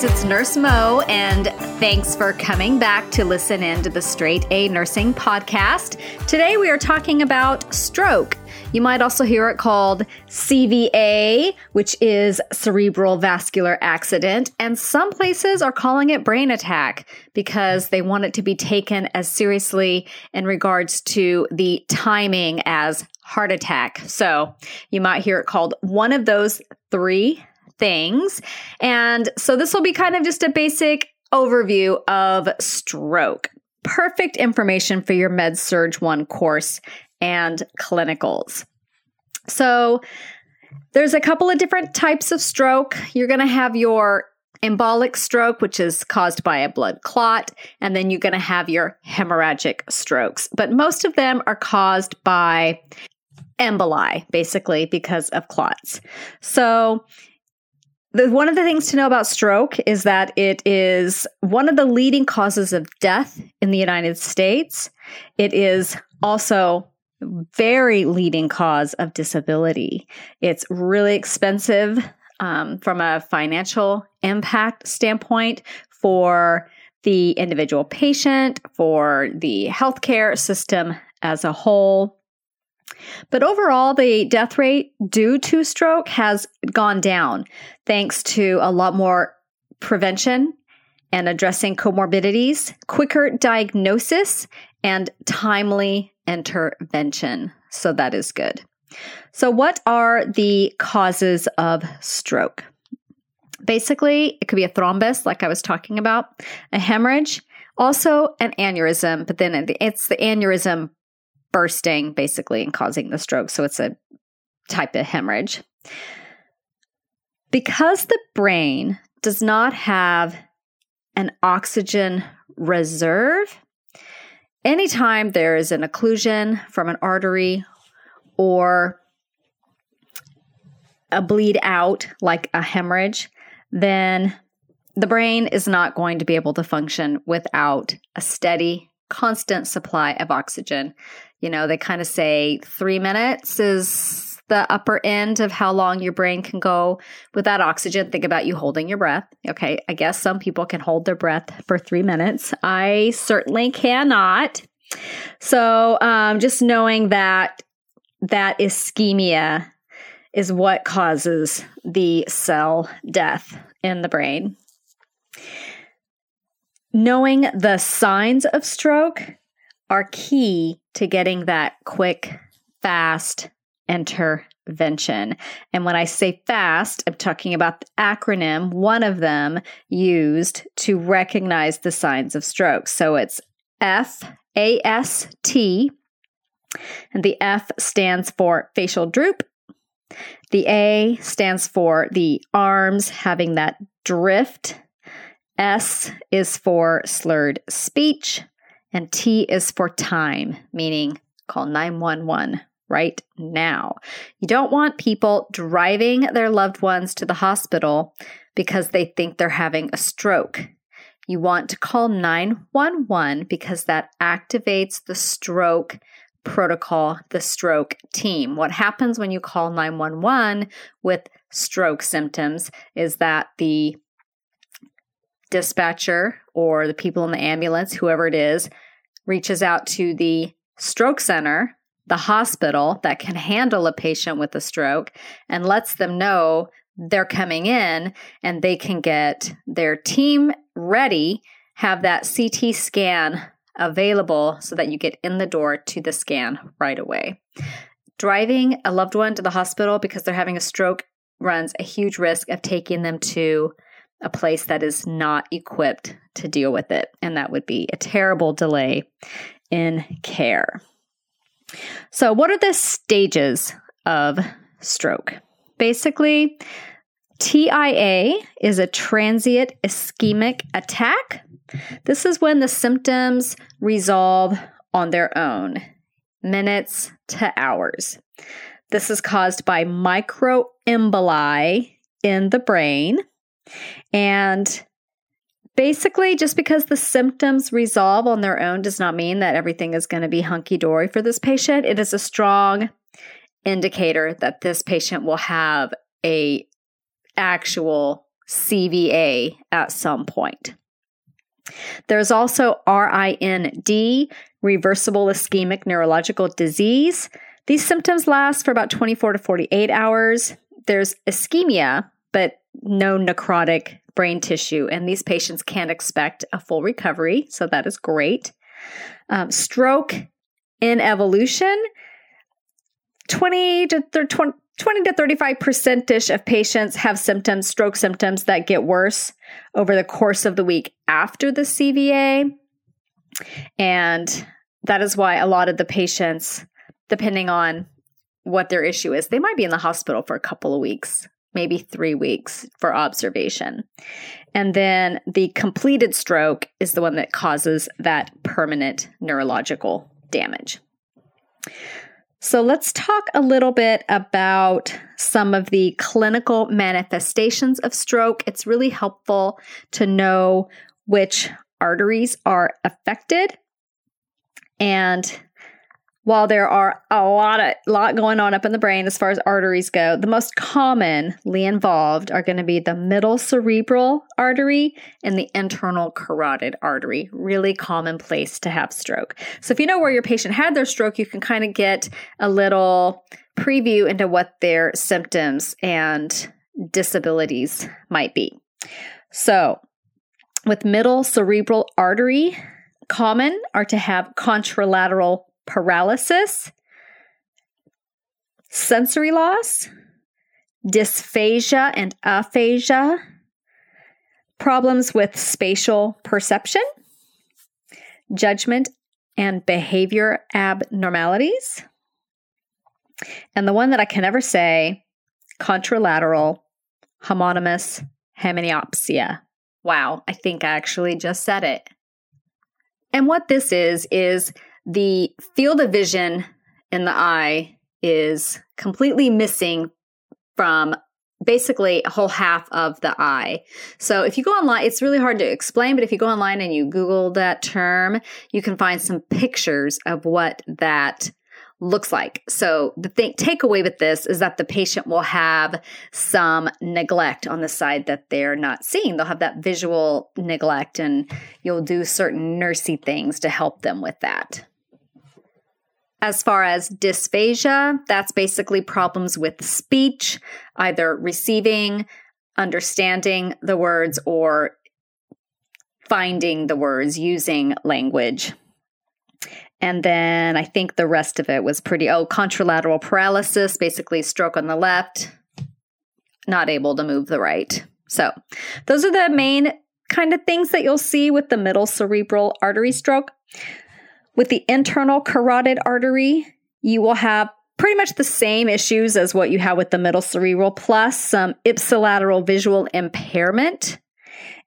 guys, it's Nurse Mo, and thanks for coming back to listen in to the Straight A Nursing Podcast. Today we are talking about stroke. You might also hear it called CVA, which is cerebral vascular accident, and some places are calling it brain attack because they want it to be taken as seriously in regards to the timing as heart attack. So you might hear it called one of those three things. And so this will be kind of just a basic overview of stroke. Perfect information for your Med/Surg 1 course and clinicals. So there's a couple of different types of stroke. You're going to have your embolic stroke, which is caused by a blood clot, and then you're going to have your hemorrhagic strokes. But most of them are caused by emboli, basically, because of clots. So one of the things to know about stroke is that it is one of the leading causes of death in the United States. It is also very leading cause of disability. It's really expensive from a financial impact standpoint for the individual patient, for the healthcare system as a whole. But overall, the death rate due to stroke has gone down thanks to a lot more prevention and addressing comorbidities, quicker diagnosis, and timely intervention. So that is good. So what are the causes of stroke? Basically, it could be a thrombus, like I was talking about, a hemorrhage, also an aneurysm, but then it's the aneurysm bursting basically and causing the stroke. So it's a type of hemorrhage. Because the brain does not have an oxygen reserve, anytime there is an occlusion from an artery or a bleed out like a hemorrhage, then the brain is not going to be able to function without a steady, constant supply of oxygen. You know, they kind of say 3 minutes is the upper end of how long your brain can go without oxygen. Think about you holding your breath. Okay, I guess some people can hold their breath for 3 minutes. I certainly cannot. So just knowing that ischemia is what causes the cell death in the brain. Knowing the signs of stroke are key to getting that quick, fast intervention. And when I say FAST, I'm talking about the acronym, one of them used to recognize the signs of stroke. So it's FAST, and the F stands for facial droop. The A stands for the arms having that drift. S is for slurred speech, and T is for time, meaning call 911 right now. You don't want people driving their loved ones to the hospital because they think they're having a stroke. You want to call 911 because that activates the stroke protocol, the stroke team. What happens when you call 911 with stroke symptoms is that the dispatcher or the people in the ambulance, whoever it is, reaches out to the stroke center, the hospital that can handle a patient with a stroke, and lets them know they're coming in and they can get their team ready, have that CT scan available so that you get in the door to the scan right away. Driving a loved one to the hospital because they're having a stroke runs a huge risk of taking them to a place that is not equipped to deal with it. And that would be a terrible delay in care. So what are the stages of stroke? Basically, TIA is a transient ischemic attack. This is when the symptoms resolve on their own, minutes to hours. This is caused by microemboli in the brain. And basically, just because the symptoms resolve on their own does not mean that everything is going to be hunky-dory for this patient. It is a strong indicator that this patient will have an actual CVA at some point. There's also RIND, reversible ischemic neurological disease. These symptoms last for about 24 to 48 hours. There's ischemia, but no necrotic brain tissue, and these patients can't expect a full recovery, so that is great. Stroke in evolution, 20 to 35% of patients have symptoms, stroke symptoms that get worse over the course of the week after the CVA. And that is why a lot of the patients, depending on what their issue is, they might be in the hospital for a couple of weeks, maybe 3 weeks for observation. And then the completed stroke is the one that causes that permanent neurological damage. So let's talk a little bit about some of the clinical manifestations of stroke. It's really helpful to know which arteries are affected. And while there are a lot going on up in the brain as far as arteries go, the most commonly involved are going to be the middle cerebral artery and the internal carotid artery. Really common place to have stroke. So if you know where your patient had their stroke, you can kind of get a little preview into what their symptoms and disabilities might be. So with middle cerebral artery, common are to have contralateral paralysis, sensory loss, dysphagia and aphasia, problems with spatial perception, judgment and behavior abnormalities, and the one that I can never say, contralateral homonymous hemianopsia. Wow, I think I actually just said it. And what this is the field of vision in the eye is completely missing from basically a whole half of the eye. So if you go online, it's really hard to explain, but if you go online and you Google that term, you can find some pictures of what that looks like. So the takeaway with this is that the patient will have some neglect on the side that they're not seeing. They'll have that visual neglect, and you'll do certain nursey things to help them with that. As far as dysphagia, that's basically problems with speech, either receiving, understanding the words, or finding the words, using language. And then I think the rest of it was contralateral paralysis, basically stroke on the left, not able to move the right. So those are the main kind of things that you'll see with the middle cerebral artery stroke. With the internal carotid artery, you will have pretty much the same issues as what you have with the middle cerebral, plus some ipsilateral visual impairment.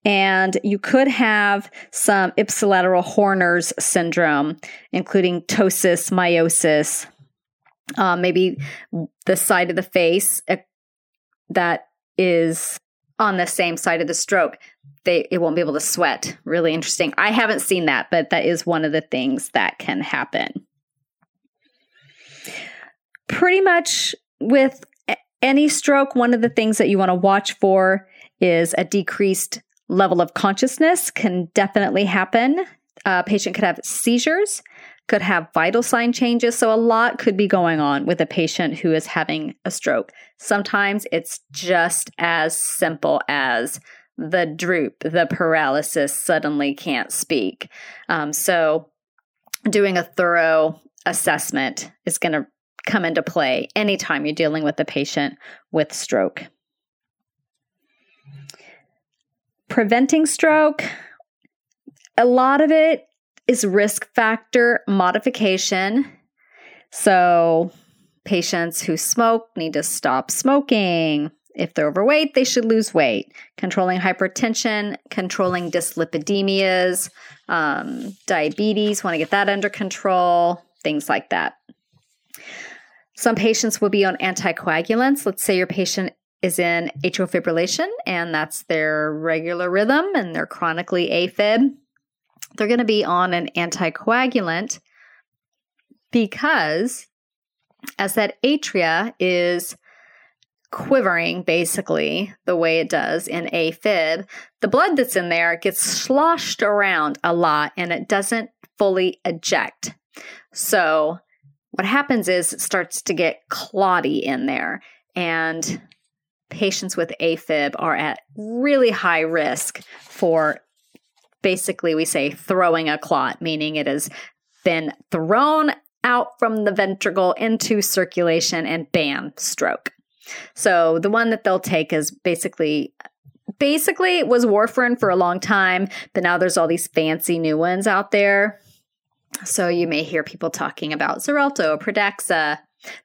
And you could have some ipsilateral Horner's syndrome, including ptosis, meiosis, maybe the side of the face that is on the same side of the stroke. It won't be able to sweat. Really interesting. I haven't seen that, but that is one of the things that can happen. Pretty much with any stroke, one of the things that you want to watch for is a decreased level of consciousness. Can definitely happen. A patient could have seizures, could have vital sign changes. So a lot could be going on with a patient who is having a stroke. Sometimes it's just as simple as the droop, the paralysis, suddenly can't speak. So doing a thorough assessment is going to come into play anytime you're dealing with a patient with stroke. Preventing stroke, a lot of it is risk factor modification. So patients who smoke need to stop smoking. If they're overweight, they should lose weight. Controlling hypertension, controlling dyslipidemias, diabetes, want to get that under control, things like that. Some patients will be on anticoagulants. Let's say your patient is in atrial fibrillation, and that's their regular rhythm, and they're chronically AFib. They're going to be on an anticoagulant because as that atria is quivering, basically, the way it does in AFib, the blood that's in there gets sloshed around a lot and it doesn't fully eject. So what happens is it starts to get clotty in there, and patients with AFib are at really high risk for, basically, we say throwing a clot, meaning it has been thrown out from the ventricle into circulation and bam, stroke. So the one that they'll take is basically it was warfarin for a long time, but now there's all these fancy new ones out there. So you may hear people talking about Xarelto, Pradaxa,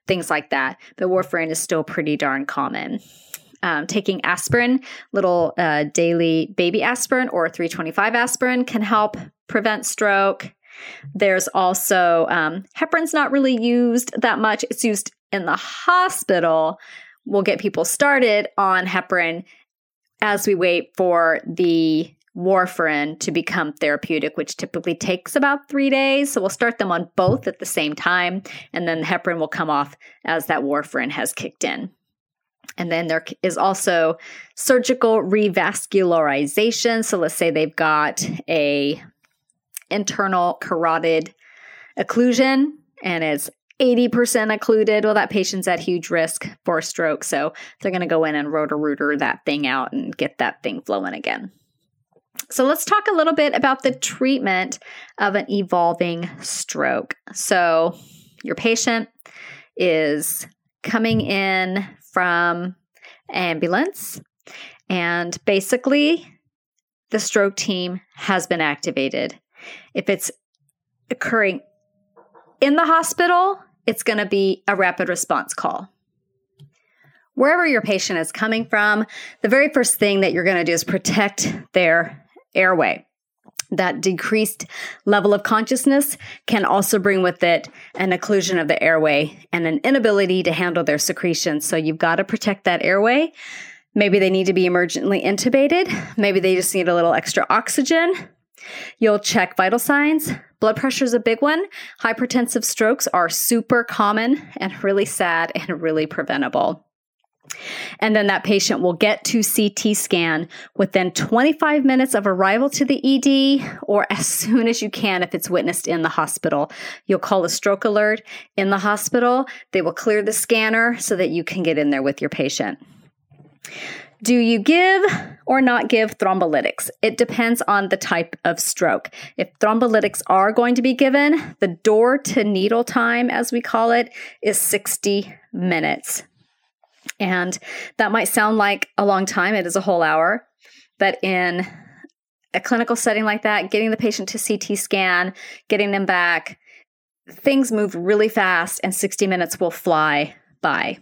things like that. But warfarin is still pretty darn common. Taking aspirin, little daily baby aspirin or 325 aspirin can help prevent stroke. There's also heparin's not really used that much. It's used in the hospital. We'll get people started on heparin as we wait for the warfarin to become therapeutic, which typically takes about 3 days. So we'll start them on both at the same time, and then the heparin will come off as that warfarin has kicked in. And then there is also surgical revascularization. So let's say they've got a internal carotid occlusion and it's 80% occluded, well, that patient's at huge risk for stroke. So they're going to go in and roto-rooter that thing out and get that thing flowing again. So let's talk a little bit about the treatment of an evolving stroke. So your patient is coming in from ambulance, and basically the stroke team has been activated. If it's occurring in the hospital, it's going to be a rapid response call. Wherever your patient is coming from, the very first thing that you're going to do is protect their airway. That decreased level of consciousness can also bring with it an occlusion of the airway and an inability to handle their secretions. So you've got to protect that airway. Maybe they need to be emergently intubated. Maybe they just need a little extra oxygen. You'll check vital signs. Blood pressure is a big one. Hypertensive strokes are super common and really sad and really preventable. And then that patient will get to CT scan within 25 minutes of arrival to the ED, or as soon as you can if it's witnessed in the hospital. You'll call a stroke alert in the hospital. They will clear the scanner so that you can get in there with your patient. Do you give or not give thrombolytics? It depends on the type of stroke. If thrombolytics are going to be given, the door to needle time, as we call it, is 60 minutes. And that might sound like a long time. It is a whole hour. But in a clinical setting like that, getting the patient to CT scan, getting them back, things move really fast and 60 minutes will fly by.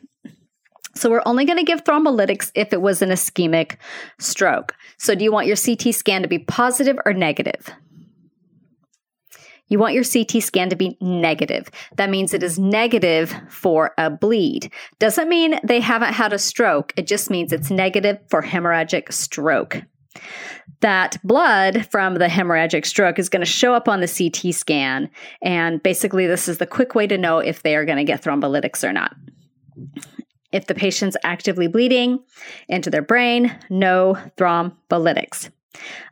So we're only going to give thrombolytics if it was an ischemic stroke. So do you want your CT scan to be positive or negative? You want your CT scan to be negative. That means it is negative for a bleed. Doesn't mean they haven't had a stroke. It just means it's negative for hemorrhagic stroke. That blood from the hemorrhagic stroke is going to show up on the CT scan. And basically, this is the quick way to know if they are going to get thrombolytics or not. If the patient's actively bleeding into their brain, no thrombolytics.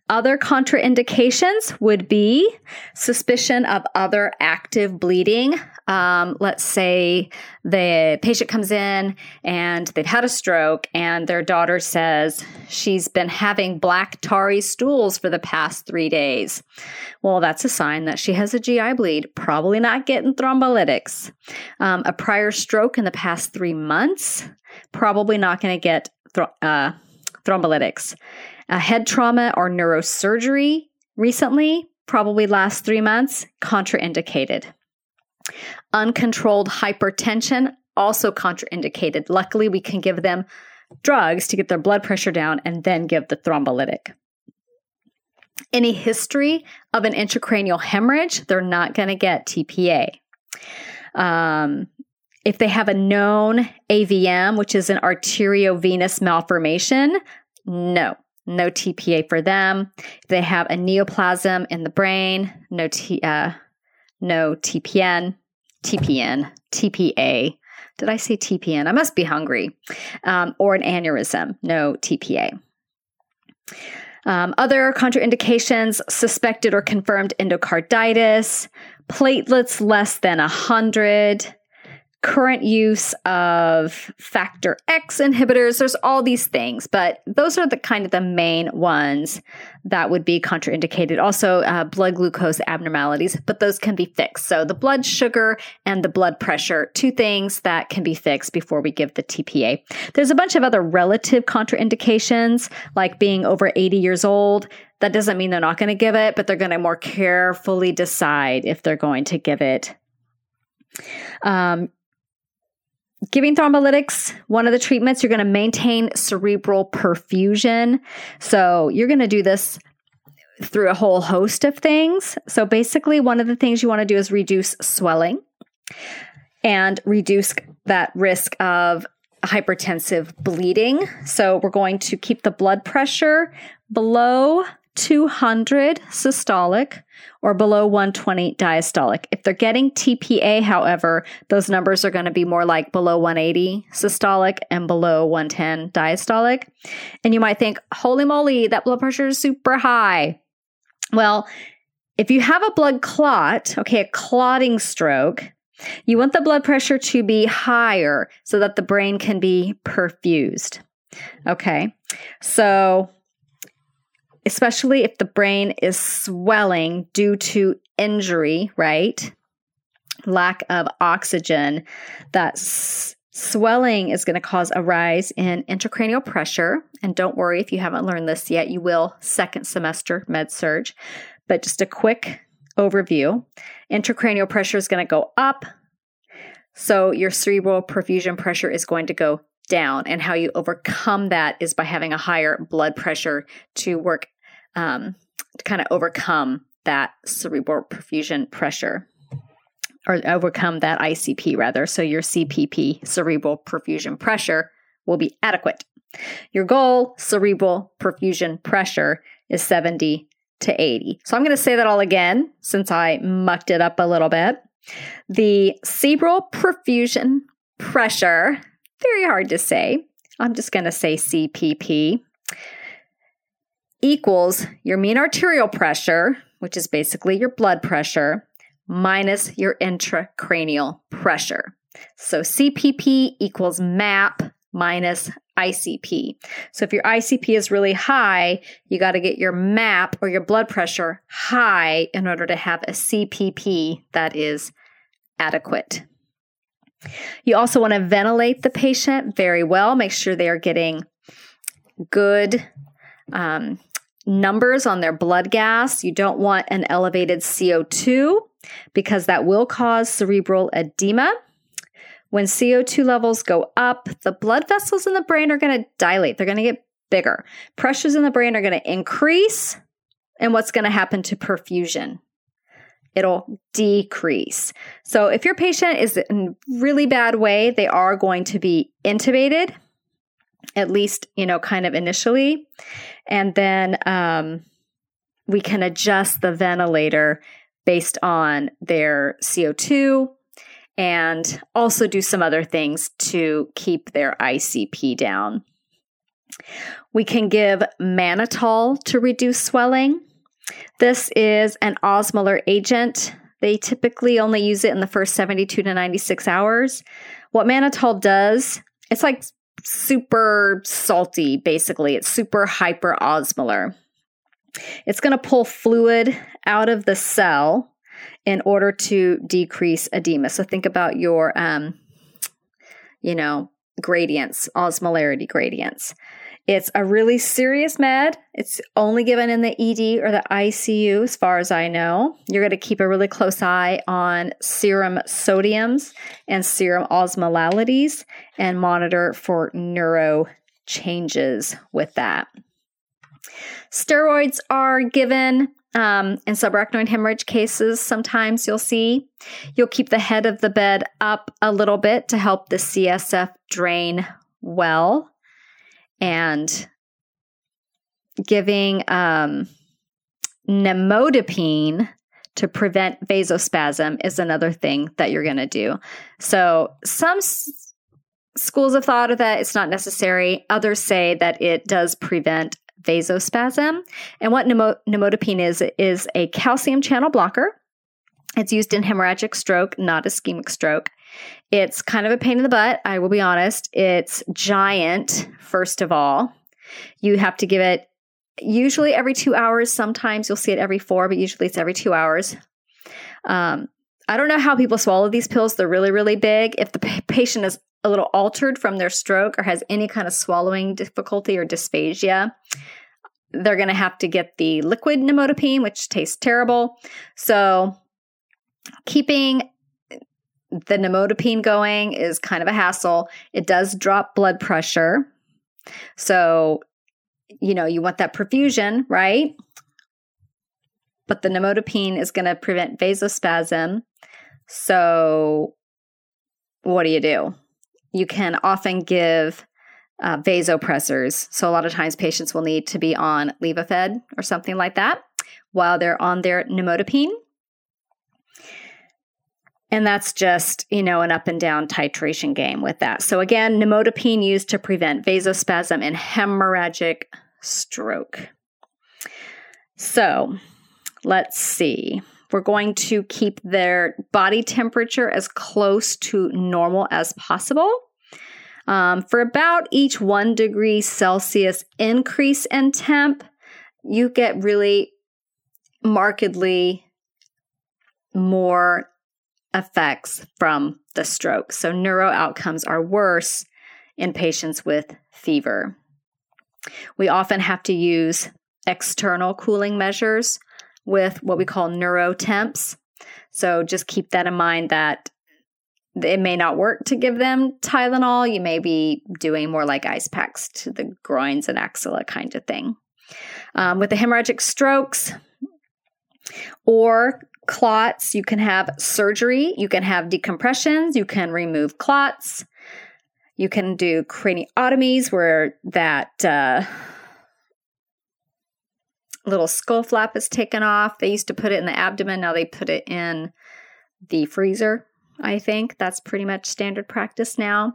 Other contraindications would be suspicion of other active bleeding. Let's say the patient comes in and they've had a stroke and their daughter says she's been having black tarry stools for the past 3 days. Well, that's a sign that she has a GI bleed, probably not getting thrombolytics. A prior stroke in the past 3 months, probably not going to get thrombolytics. A head trauma or neurosurgery recently, probably last 3 months, contraindicated. Uncontrolled hypertension, also contraindicated. Luckily, we can give them drugs to get their blood pressure down and then give the thrombolytic. Any history of an intracranial hemorrhage, they're not going to get TPA. If they have a known AVM, which is an arteriovenous malformation, no TPA for them. If they have a neoplasm in the brain, no TPA, Did I say TPN? I must be hungry. Or an aneurysm. No TPA. Other contraindications, suspected or confirmed endocarditis, platelets less than 100, current use of factor X inhibitors. There's all these things, but those are the kind of the main ones that would be contraindicated. Also, blood glucose abnormalities, but those can be fixed. So the blood sugar and the blood pressure, two things that can be fixed before we give the TPA. There's a bunch of other relative contraindications, like being over 80 years old. That doesn't mean they're not going to give it, but they're going to more carefully decide if they're going to give it. Giving thrombolytics, one of the treatments, you're going to maintain cerebral perfusion. So you're going to do this through a whole host of things. So basically, one of the things you want to do is reduce swelling and reduce that risk of hypertensive bleeding. So we're going to keep the blood pressure below 200 systolic or below 120 diastolic. If they're getting TPA, however, those numbers are going to be more like below 180 systolic and below 110 diastolic. And you might think, holy moly, that blood pressure is super high. Well, if you have a blood clot, okay, a clotting stroke, you want the blood pressure to be higher so that the brain can be perfused. Okay, so especially if the brain is swelling due to injury, right? Lack of oxygen, that swelling is going to cause a rise in intracranial pressure. And don't worry if you haven't learned this yet, you will second semester Med/Surg. But just a quick overview, intracranial pressure is going to go up. So your cerebral perfusion pressure is going to go down. And how you overcome that is by having a higher blood pressure to work to kind of overcome that cerebral perfusion pressure, or overcome that ICP rather. So your CPP, cerebral perfusion pressure, will be adequate. Your goal, cerebral perfusion pressure, is 70 to 80. So I'm going to say that all again since I mucked it up a little bit. The cerebral perfusion pressure, very hard to say. I'm just going to say CPP, equals your mean arterial pressure, which is basically your blood pressure, minus your intracranial pressure. So CPP equals MAP minus ICP. So if your ICP is really high, you got to get your MAP or your blood pressure high in order to have a CPP that is adequate. You also want to ventilate the patient very well. Make sure they are getting good numbers on their blood gas. You don't want an elevated CO2 because that will cause cerebral edema. When CO2 levels go up, the blood vessels in the brain are going to dilate. They're going to get bigger. Pressures in the brain are going to increase. And what's going to happen to perfusion? It'll decrease. So if your patient is in a really bad way, they are going to be intubated, at least, you know, kind of initially. And then we can adjust the ventilator based on their CO2 and also do some other things to keep their ICP down. We can give mannitol to reduce swelling. This is an osmolar agent. They typically only use it in the first 72 to 96 hours. What mannitol does, it's like super salty, basically. It's super hyperosmolar. It's going to pull fluid out of the cell in order to decrease edema. So think about your, gradients, osmolarity gradients. It's a really serious med. It's only given in the ED or the ICU, as far as I know. You're going to keep a really close eye on serum sodiums and serum osmolalities and monitor for neuro changes with that. Steroids are given in subarachnoid hemorrhage cases. Sometimes you'll see. You'll keep the head of the bed up a little bit to help the CSF drain well. And giving nimodipine to prevent vasospasm is another thing that you're going to do. So some schools have thought that it's not necessary. Others say that it does prevent vasospasm. And what nimodipine is a calcium channel blocker. It's used in hemorrhagic stroke, not ischemic stroke. It's kind of a pain in the butt, I will be honest. It's giant, first of all. You have to give it usually every 2 hours. Sometimes you'll see it every 4, but usually it's every 2 hours. I don't know how people swallow these pills. They're really, really big. If the patient is a little altered from their stroke or has any kind of swallowing difficulty or dysphagia, they're going to have to get the liquid nimodipine, which tastes terrible. So keeping the nimodipine going is kind of a hassle. It does drop blood pressure. So, you know, you want that perfusion, right? But the nimodipine is going to prevent vasospasm. So what do? You can often give vasopressors. So a lot of times patients will need to be on Levofed or something like that while they're on their nimodipine. And that's just, you know, an up and down titration game with that. So again, nimodipine used to prevent vasospasm and hemorrhagic stroke. So let's see. We're going to keep their body temperature as close to normal as possible. For about each 1 degree Celsius increase in temp, you get really markedly more effects from the stroke. So neuro outcomes are worse in patients with fever. We often have to use external cooling measures with what we call neuro temps. So just keep that in mind that it may not work to give them Tylenol. You may be doing more like ice packs to the groins and axilla kind of thing. With the hemorrhagic strokes or clots, you can have surgery, you can have decompressions, you can remove clots, you can do craniotomies where that little skull flap is taken off. They used to put it in the abdomen, now they put it in the freezer, I think. That's pretty much standard practice now.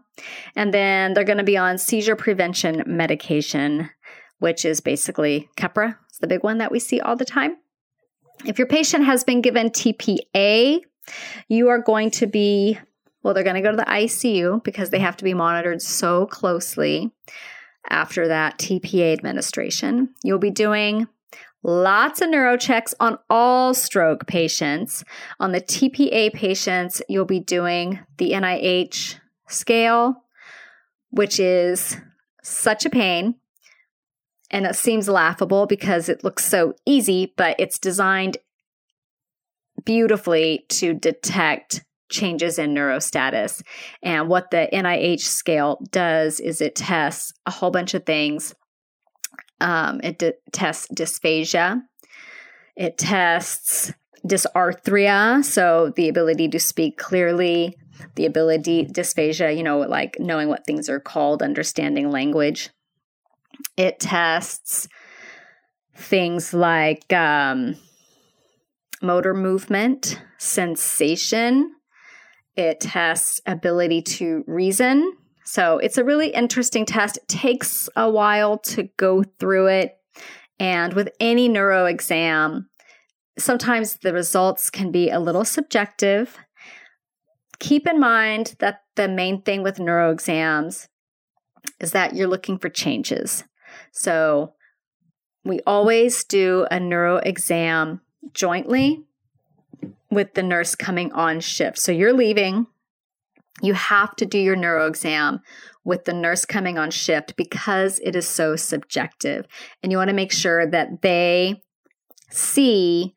And then they're going to be on seizure prevention medication, which is basically Keppra. It's the big one that we see all the time. If your patient has been given TPA, you are going to be, well, they're going to go to the ICU because they have to be monitored so closely after that TPA administration. You'll be doing lots of neuro checks on all stroke patients. On the TPA patients, you'll be doing the NIH scale, which is such a pain. And it seems laughable because it looks so easy, but it's designed beautifully to detect changes in neurostatus. And what the NIH scale does is it tests a whole bunch of things. It tests dysphagia. It tests dysarthria, so the ability to speak clearly, the ability, dysphagia, you know, like knowing what things are called, understanding language. It tests things like motor movement, sensation. It tests ability to reason. So it's a really interesting test. It takes a while to go through it. And with any neuro exam, sometimes the results can be a little subjective. Keep in mind that the main thing with neuro exams is that you're looking for changes. So we always do a neuro exam jointly with the nurse coming on shift. So you're leaving. You have to do your neuro exam with the nurse coming on shift because it is so subjective. And you want to make sure that they see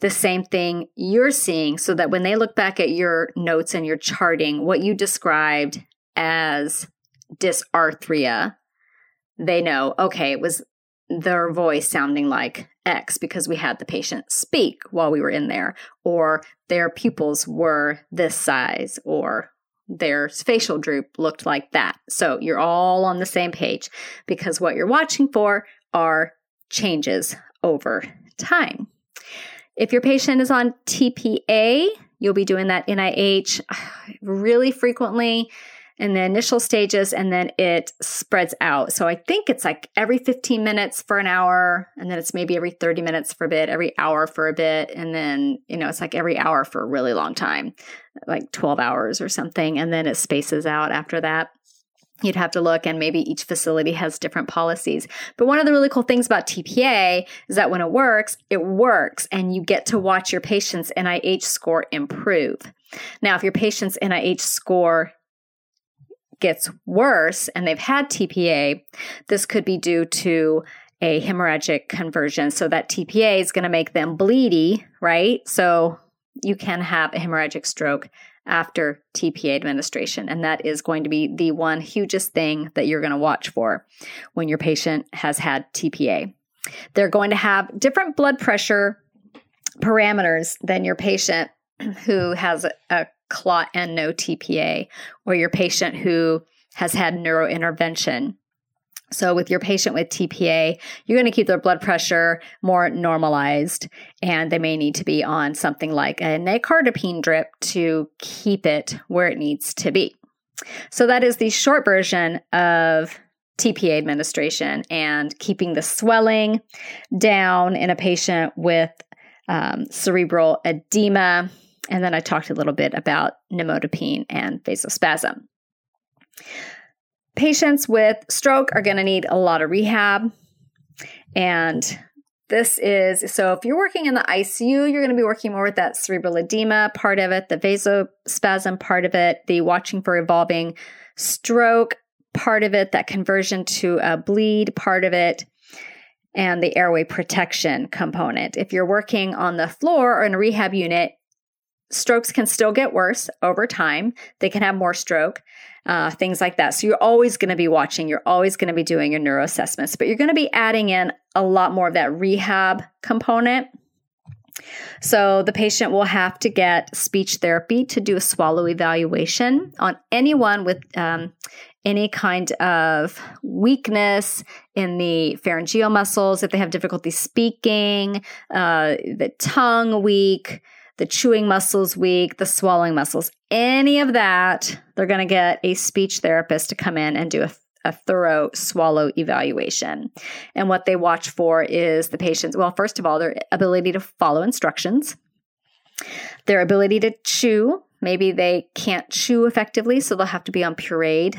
the same thing you're seeing so that when they look back at your notes and your charting, what you described as dysarthria, they know, okay, it was their voice sounding like X because we had the patient speak while we were in there, or their pupils were this size, or their facial droop looked like that. So you're all on the same page because what you're watching for are changes over time. If your patient is on TPA, you'll be doing that NIH really frequently. in the initial stages, and then it spreads out. So I think it's like every 15 minutes for an hour, and then it's maybe every 30 minutes for a bit, every hour for a bit, and then, you know, it's like every hour for a really long time, like 12 hours or something, and then it spaces out after that. You'd have to look, and maybe each facility has different policies. But one of the really cool things about TPA is that when it works, and you get to watch your patient's NIH score improve. Now, if your patient's NIH score gets worse and they've had TPA, this could be due to a hemorrhagic conversion. So that TPA is going to make them bleedy, right? So you can have a hemorrhagic stroke after TPA administration. And that is going to be the one hugest thing that you're going to watch for when your patient has had TPA. They're going to have different blood pressure parameters than your patient who has a clot and no TPA, or your patient who has had neurointervention. So with your patient with TPA, you're going to keep their blood pressure more normalized, and they may need to be on something like a nicardipine drip to keep it where it needs to be. So that is the short version of TPA administration and keeping the swelling down in a patient with cerebral edema. And then I talked a little bit about nimodipine and vasospasm. Patients with stroke are going to need a lot of rehab. And this is, so if you're working in the ICU, you're going to be working more with that cerebral edema part of it, the vasospasm part of it, the watching for evolving stroke part of it, that conversion to a bleed part of it, and the airway protection component. If you're working on the floor or in a rehab unit, strokes can still get worse over time. They can have more stroke, things like that. So you're always going to be watching. You're always going to be doing your neuro assessments, but you're going to be adding in a lot more of that rehab component. So the patient will have to get speech therapy to do a swallow evaluation on anyone with any kind of weakness in the pharyngeal muscles, if they have difficulty speaking, the tongue weak, the chewing muscles weak, the swallowing muscles, any of that, they're going to get a speech therapist to come in and do a thorough swallow evaluation. And what they watch for is the patient's, well, first of all, their ability to follow instructions, their ability to chew. Maybe they can't chew effectively, so they'll have to be on pureed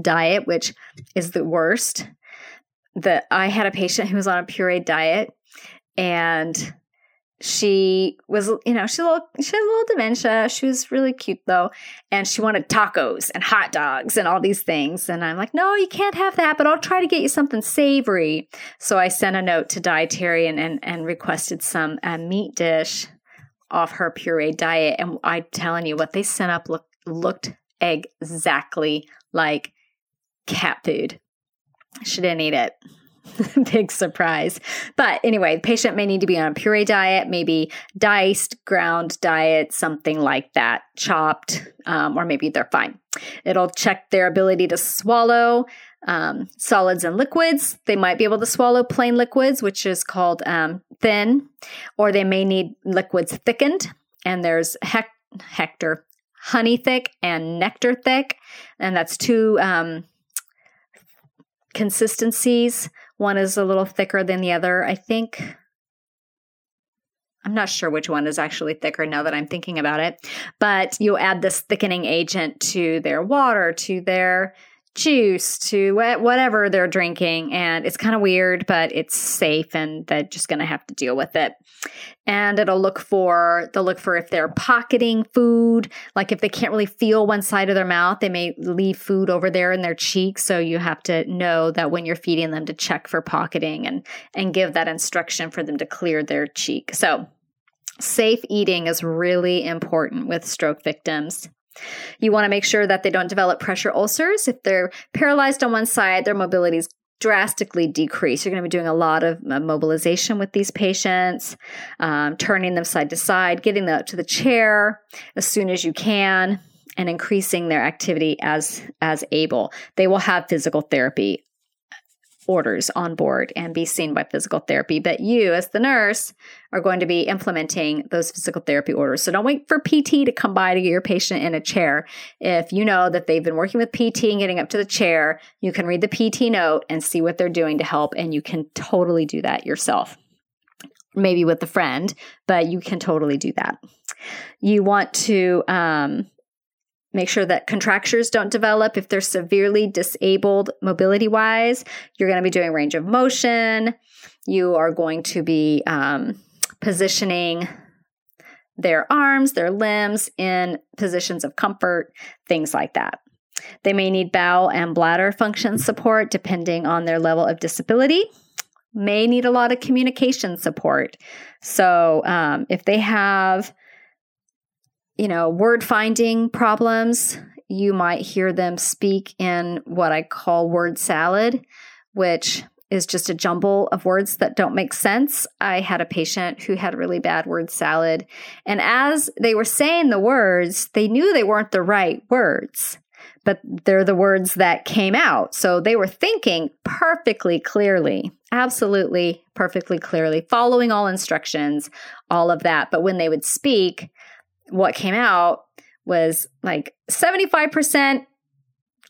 diet, which is the worst. I had a patient who was on a pureed diet, and she was, you know, she had a little dementia. She was really cute though. And she wanted tacos and hot dogs and all these things. And I'm like, no, you can't have that, but I'll try to get you something savory. So I sent a note to dietary and requested some meat dish off her puree diet. And I'm telling you, what they sent up looked exactly like cat food. She didn't eat it. Big surprise. But anyway, the patient may need to be on a puree diet, maybe diced, ground diet, something like that, chopped, or maybe they're fine. It'll check their ability to swallow solids and liquids. They might be able to swallow plain liquids, which is called thin, or they may need liquids thickened. And there's Hector, honey thick and nectar thick. And that's two consistencies. One is a little thicker than the other, I think. I'm not sure which one is actually thicker now that I'm thinking about it. But you'll add this thickening agent to their water, to their juice, to whatever they're drinking. And it's kind of weird, but it's safe, and they're just going to have to deal with it. And they'll look for if they're pocketing food, like if they can't really feel one side of their mouth, they may leave food over there in their cheek. So you have to know that when you're feeding them to check for pocketing and give that instruction for them to clear their cheek. So safe eating is really important with stroke victims. You want to make sure that they don't develop pressure ulcers. If they're paralyzed on one side, their mobility is drastically decreased. You're going to be doing a lot of mobilization with these patients, turning them side to side, getting them up to the chair as soon as you can, and increasing their activity as able. They will have physical therapy orders on board and be seen by physical therapy. But you, as the nurse, are going to be implementing those physical therapy orders. So don't wait for PT to come by to get your patient in a chair. If you know that they've been working with PT and getting up to the chair, you can read the PT note and see what they're doing to help, and you can totally do that yourself. Maybe with a friend, but you can totally do that. You want to make sure that contractures don't develop. If they're severely disabled mobility-wise, you're going to be doing range of motion. You are going to be positioning their arms, their limbs in positions of comfort, things like that. They may need bowel and bladder function support depending on their level of disability. May need a lot of communication support. So if they have, word finding problems, you might hear them speak in what I call word salad, which is just a jumble of words that don't make sense. I had a patient who had really bad word salad, and as they were saying the words, they knew they weren't the right words, but they're the words that came out. So they were thinking perfectly clearly, absolutely perfectly clearly, following all instructions, all of that. But when they would speak, what came out was like 75%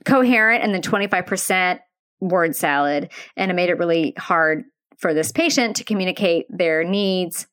coherent and then 25% word salad. And it made it really hard for this patient to communicate their needs.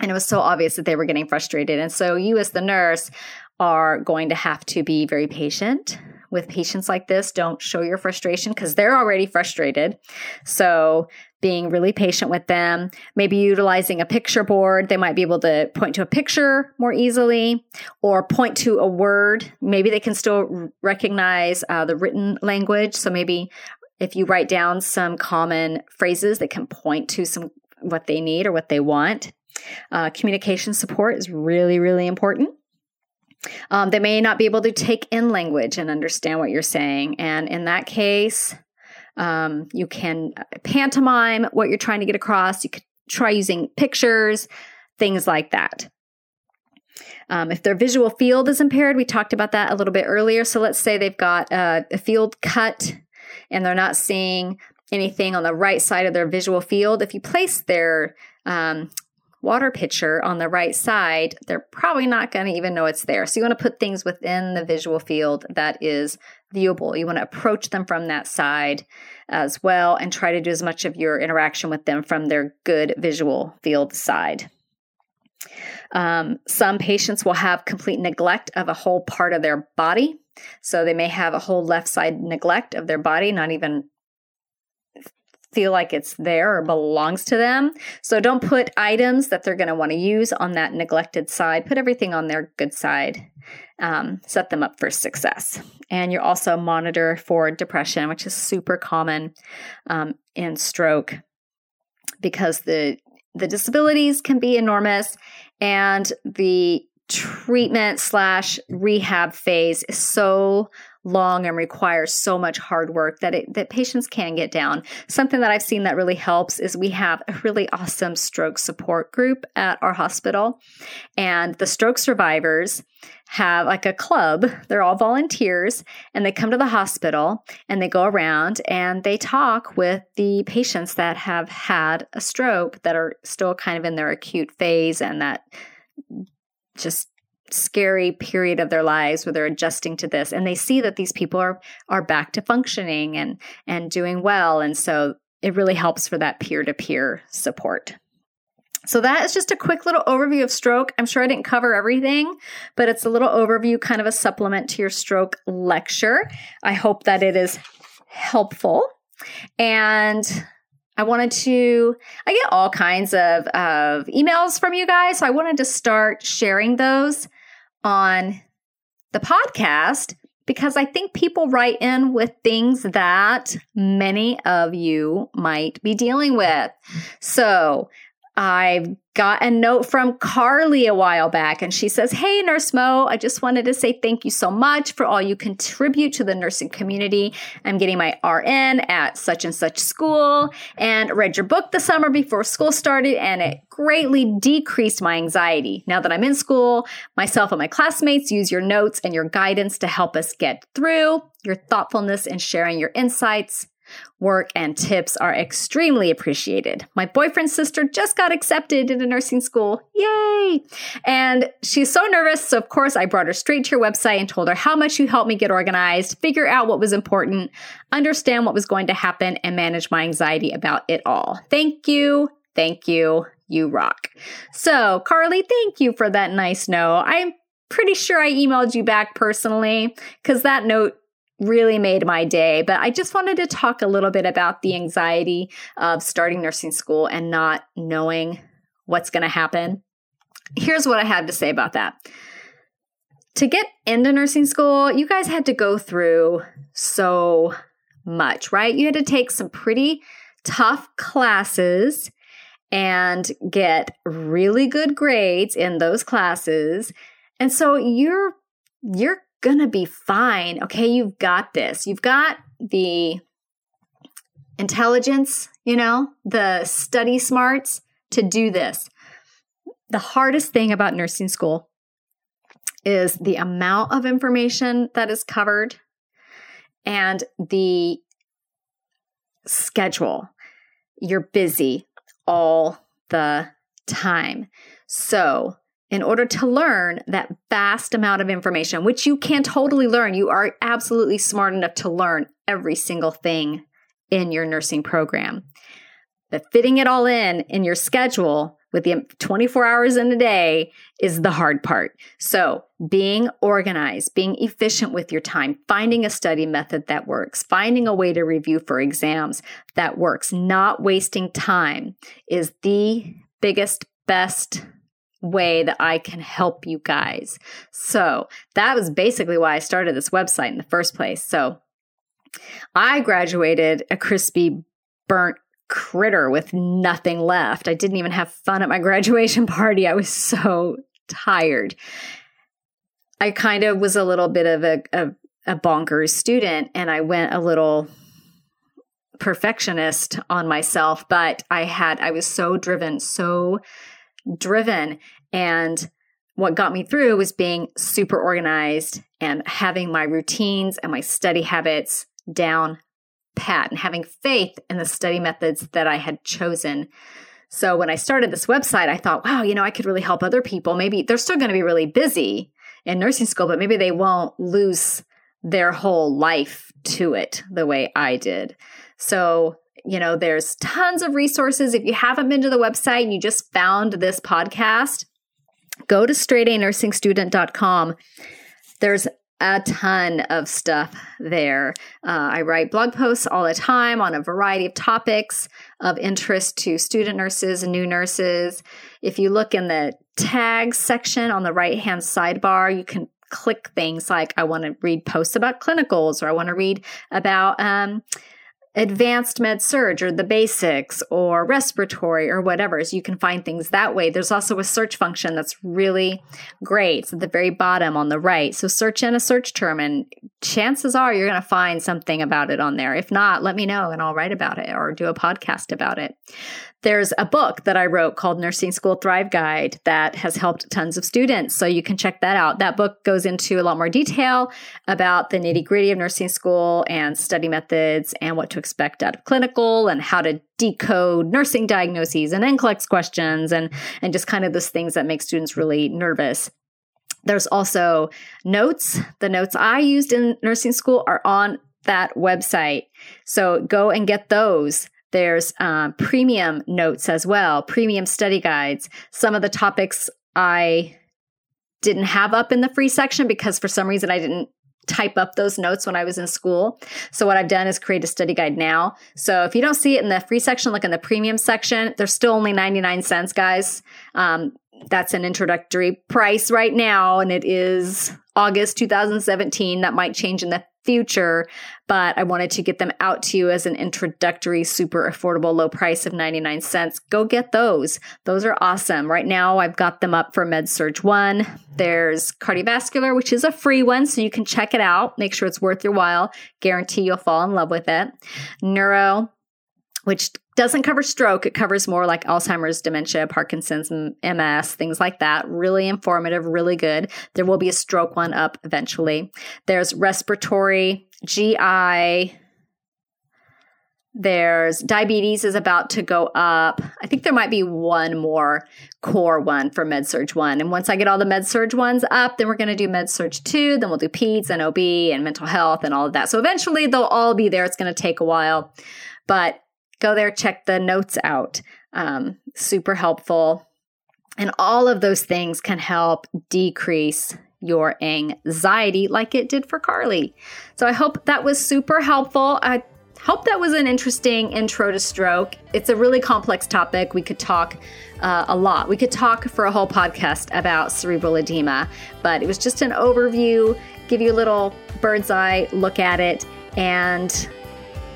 And it was so obvious that they were getting frustrated. And so you, as the nurse, are going to have to be very patient with patients like this. Don't show your frustration because they're already frustrated. So being really patient with them, maybe utilizing a picture board. They might be able to point to a picture more easily or point to a word. Maybe they can still recognize the written language. So maybe if you write down some common phrases that can point to some what they need or what they want. Communication support is really, really important. They may not be able to take in language and understand what you're saying. And in that case, you can pantomime what you're trying to get across. You could try using pictures, things like that. If their visual field is impaired, we talked about that a little bit earlier. So let's say they've got a field cut and they're not seeing anything on the right side of their visual field. If you place their water pitcher on the right side, they're probably not going to even know it's there. So you want to put things within the visual field that is viewable. You want to approach them from that side as well and try to do as much of your interaction with them from their good visual field side. Some patients will have complete neglect of a whole part of their body. So they may have a whole left side neglect of their body, not even feel like it's there or belongs to them. So don't put items that they're going to want to use on that neglected side. Put everything on their good side. Set them up for success. And you also monitor for depression, which is super common in stroke because the disabilities can be enormous and the treatment/rehab phase is so long and requires so much hard work that patients can get down. Something that I've seen that really helps is we have a really awesome stroke support group at our hospital, and the stroke survivors have like a club. They're all volunteers, and they come to the hospital and they go around and they talk with the patients that have had a stroke that are still kind of in their acute phase and that just scary period of their lives where they're adjusting to this. And they see that these people are back to functioning and doing well. And so it really helps for that peer-to-peer support. So that is just a quick little overview of stroke. I'm sure I didn't cover everything, but it's a little overview, kind of a supplement to your stroke lecture. I hope that it is helpful. And I get all kinds of emails from you guys. So I wanted to start sharing those on the podcast because I think people write in with things that many of you might be dealing with. So I've got a note from Carly a while back, and she says, "Hey, Nurse Mo, I just wanted to say thank you so much for all you contribute to the nursing community. I'm getting my RN at such and such school and read your book the summer before school started, and it greatly decreased my anxiety. Now that I'm in school, myself and my classmates use your notes and your guidance to help us get through. Your thoughtfulness and sharing your insights Work and tips are extremely appreciated. My boyfriend's sister just got accepted into nursing school. Yay! And she's so nervous, so of course I brought her straight to your website and told her how much you helped me get organized, figure out what was important, understand what was going to happen, and manage my anxiety about it all. Thank you. Thank you. You rock. So, Carly, thank you for that nice note. I'm pretty sure I emailed you back personally because that note really made my day. But I just wanted to talk a little bit about the anxiety of starting nursing school and not knowing what's going to happen. Here's what I have to say about that. To get into nursing school, you guys had to go through so much, right? You had to take some pretty tough classes and get really good grades in those classes. And so you're gonna be fine. Okay, you've got this. You've got the intelligence, the study smarts to do this. The hardest thing about nursing school is the amount of information that is covered and the schedule. You're busy all the time. So in order to learn that vast amount of information, which you can totally learn, you are absolutely smart enough to learn every single thing in your nursing program. But fitting it all in your schedule with the 24 hours in a day is the hard part. So being organized, being efficient with your time, finding a study method that works, finding a way to review for exams that works, not wasting time is the biggest, best way that I can help you guys. So that was basically why I started this website in the first place. So I graduated a crispy, burnt critter with nothing left. I didn't even have fun at my graduation party. I was so tired. I kind of was a little bit of a bonkers student, and I went a little perfectionist on myself, but I was so driven. And what got me through was being super organized and having my routines and my study habits down pat and having faith in the study methods that I had chosen. So when I started this website, I thought, wow, I could really help other people. Maybe they're still going to be really busy in nursing school, but maybe they won't lose their whole life to it the way I did. So there's tons of resources. If you haven't been to the website and you just found this podcast, go to straightanursingstudent.com. There's a ton of stuff there. I write blog posts all the time on a variety of topics of interest to student nurses and new nurses. If you look in the tags section on the right-hand sidebar, you can click things like, I want to read posts about clinicals, or I want to read about advanced med-surg, or the basics, or respiratory, or whatever. So you can find things that way. There's also a search function that's really great. It's at the very bottom on the right. So search in a search term, and chances are you're going to find something about it on there. If not, let me know and I'll write about it or do a podcast about it. There's a book that I wrote called Nursing School Thrive Guide that has helped tons of students, so you can check that out. That book goes into a lot more detail about the nitty-gritty of nursing school and study methods and what to expect out of clinical and how to decode nursing diagnoses and NCLEX questions and just kind of those things that make students really nervous. There's also notes. The notes I used in nursing school are on that website, so go and get those. There's premium notes as well, premium study guides. Some of the topics I didn't have up in the free section because for some reason I didn't type up those notes when I was in school. So what I've done is create a study guide now. So if you don't see it in the free section, look in the premium section. They're still only 99 cents, guys. That's an introductory price right now, and it is August 2017. That might change in the future, but I wanted to get them out to you as an introductory, super affordable, low price of 99 cents. Go get those. Those are awesome. Right now, I've got them up for Med/Surg 1. There's cardiovascular, which is a free one, so you can check it out. Make sure it's worth your while. Guarantee you'll fall in love with it. Neuro, which doesn't cover stroke. It covers more like Alzheimer's, dementia, Parkinson's, MS, things like that. Really informative, really good. There will be a stroke one up eventually. There's respiratory, GI, There's diabetes is about to go up. I think there might be one more core one for Med/Surg 1. And once I get all the Med/Surg 1s up, then we're going to do Med/Surg 2. Then we'll do peds and OB and mental health and all of that. So eventually they'll all be there. It's going to take a while. But go there, check the notes out. Super helpful. And all of those things can help decrease your anxiety like it did for Carly. So I hope that was super helpful. I hope that was an interesting intro to stroke. It's a really complex topic. We could talk a lot. We could talk for a whole podcast about cerebral edema, but it was just an overview, give you a little bird's eye look at it. And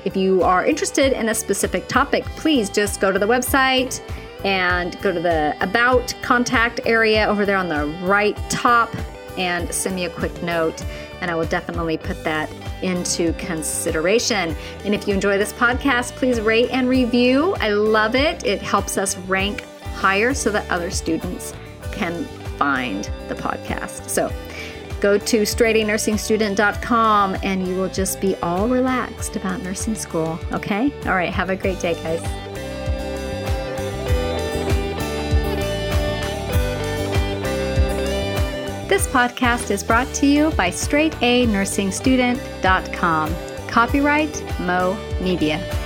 if you are interested in a specific topic, please just go to the website and go to the About contact area over there on the right top and send me a quick note, and I will definitely put that into consideration. And if you enjoy this podcast, please rate and review. I love it. It helps us rank higher so that other students can find the podcast. So go to straightanursingstudent.com and you will just be all relaxed about nursing school. Okay? All right. Have a great day, guys. This podcast is brought to you by straightanursingstudent.com. Copyright Mo Media.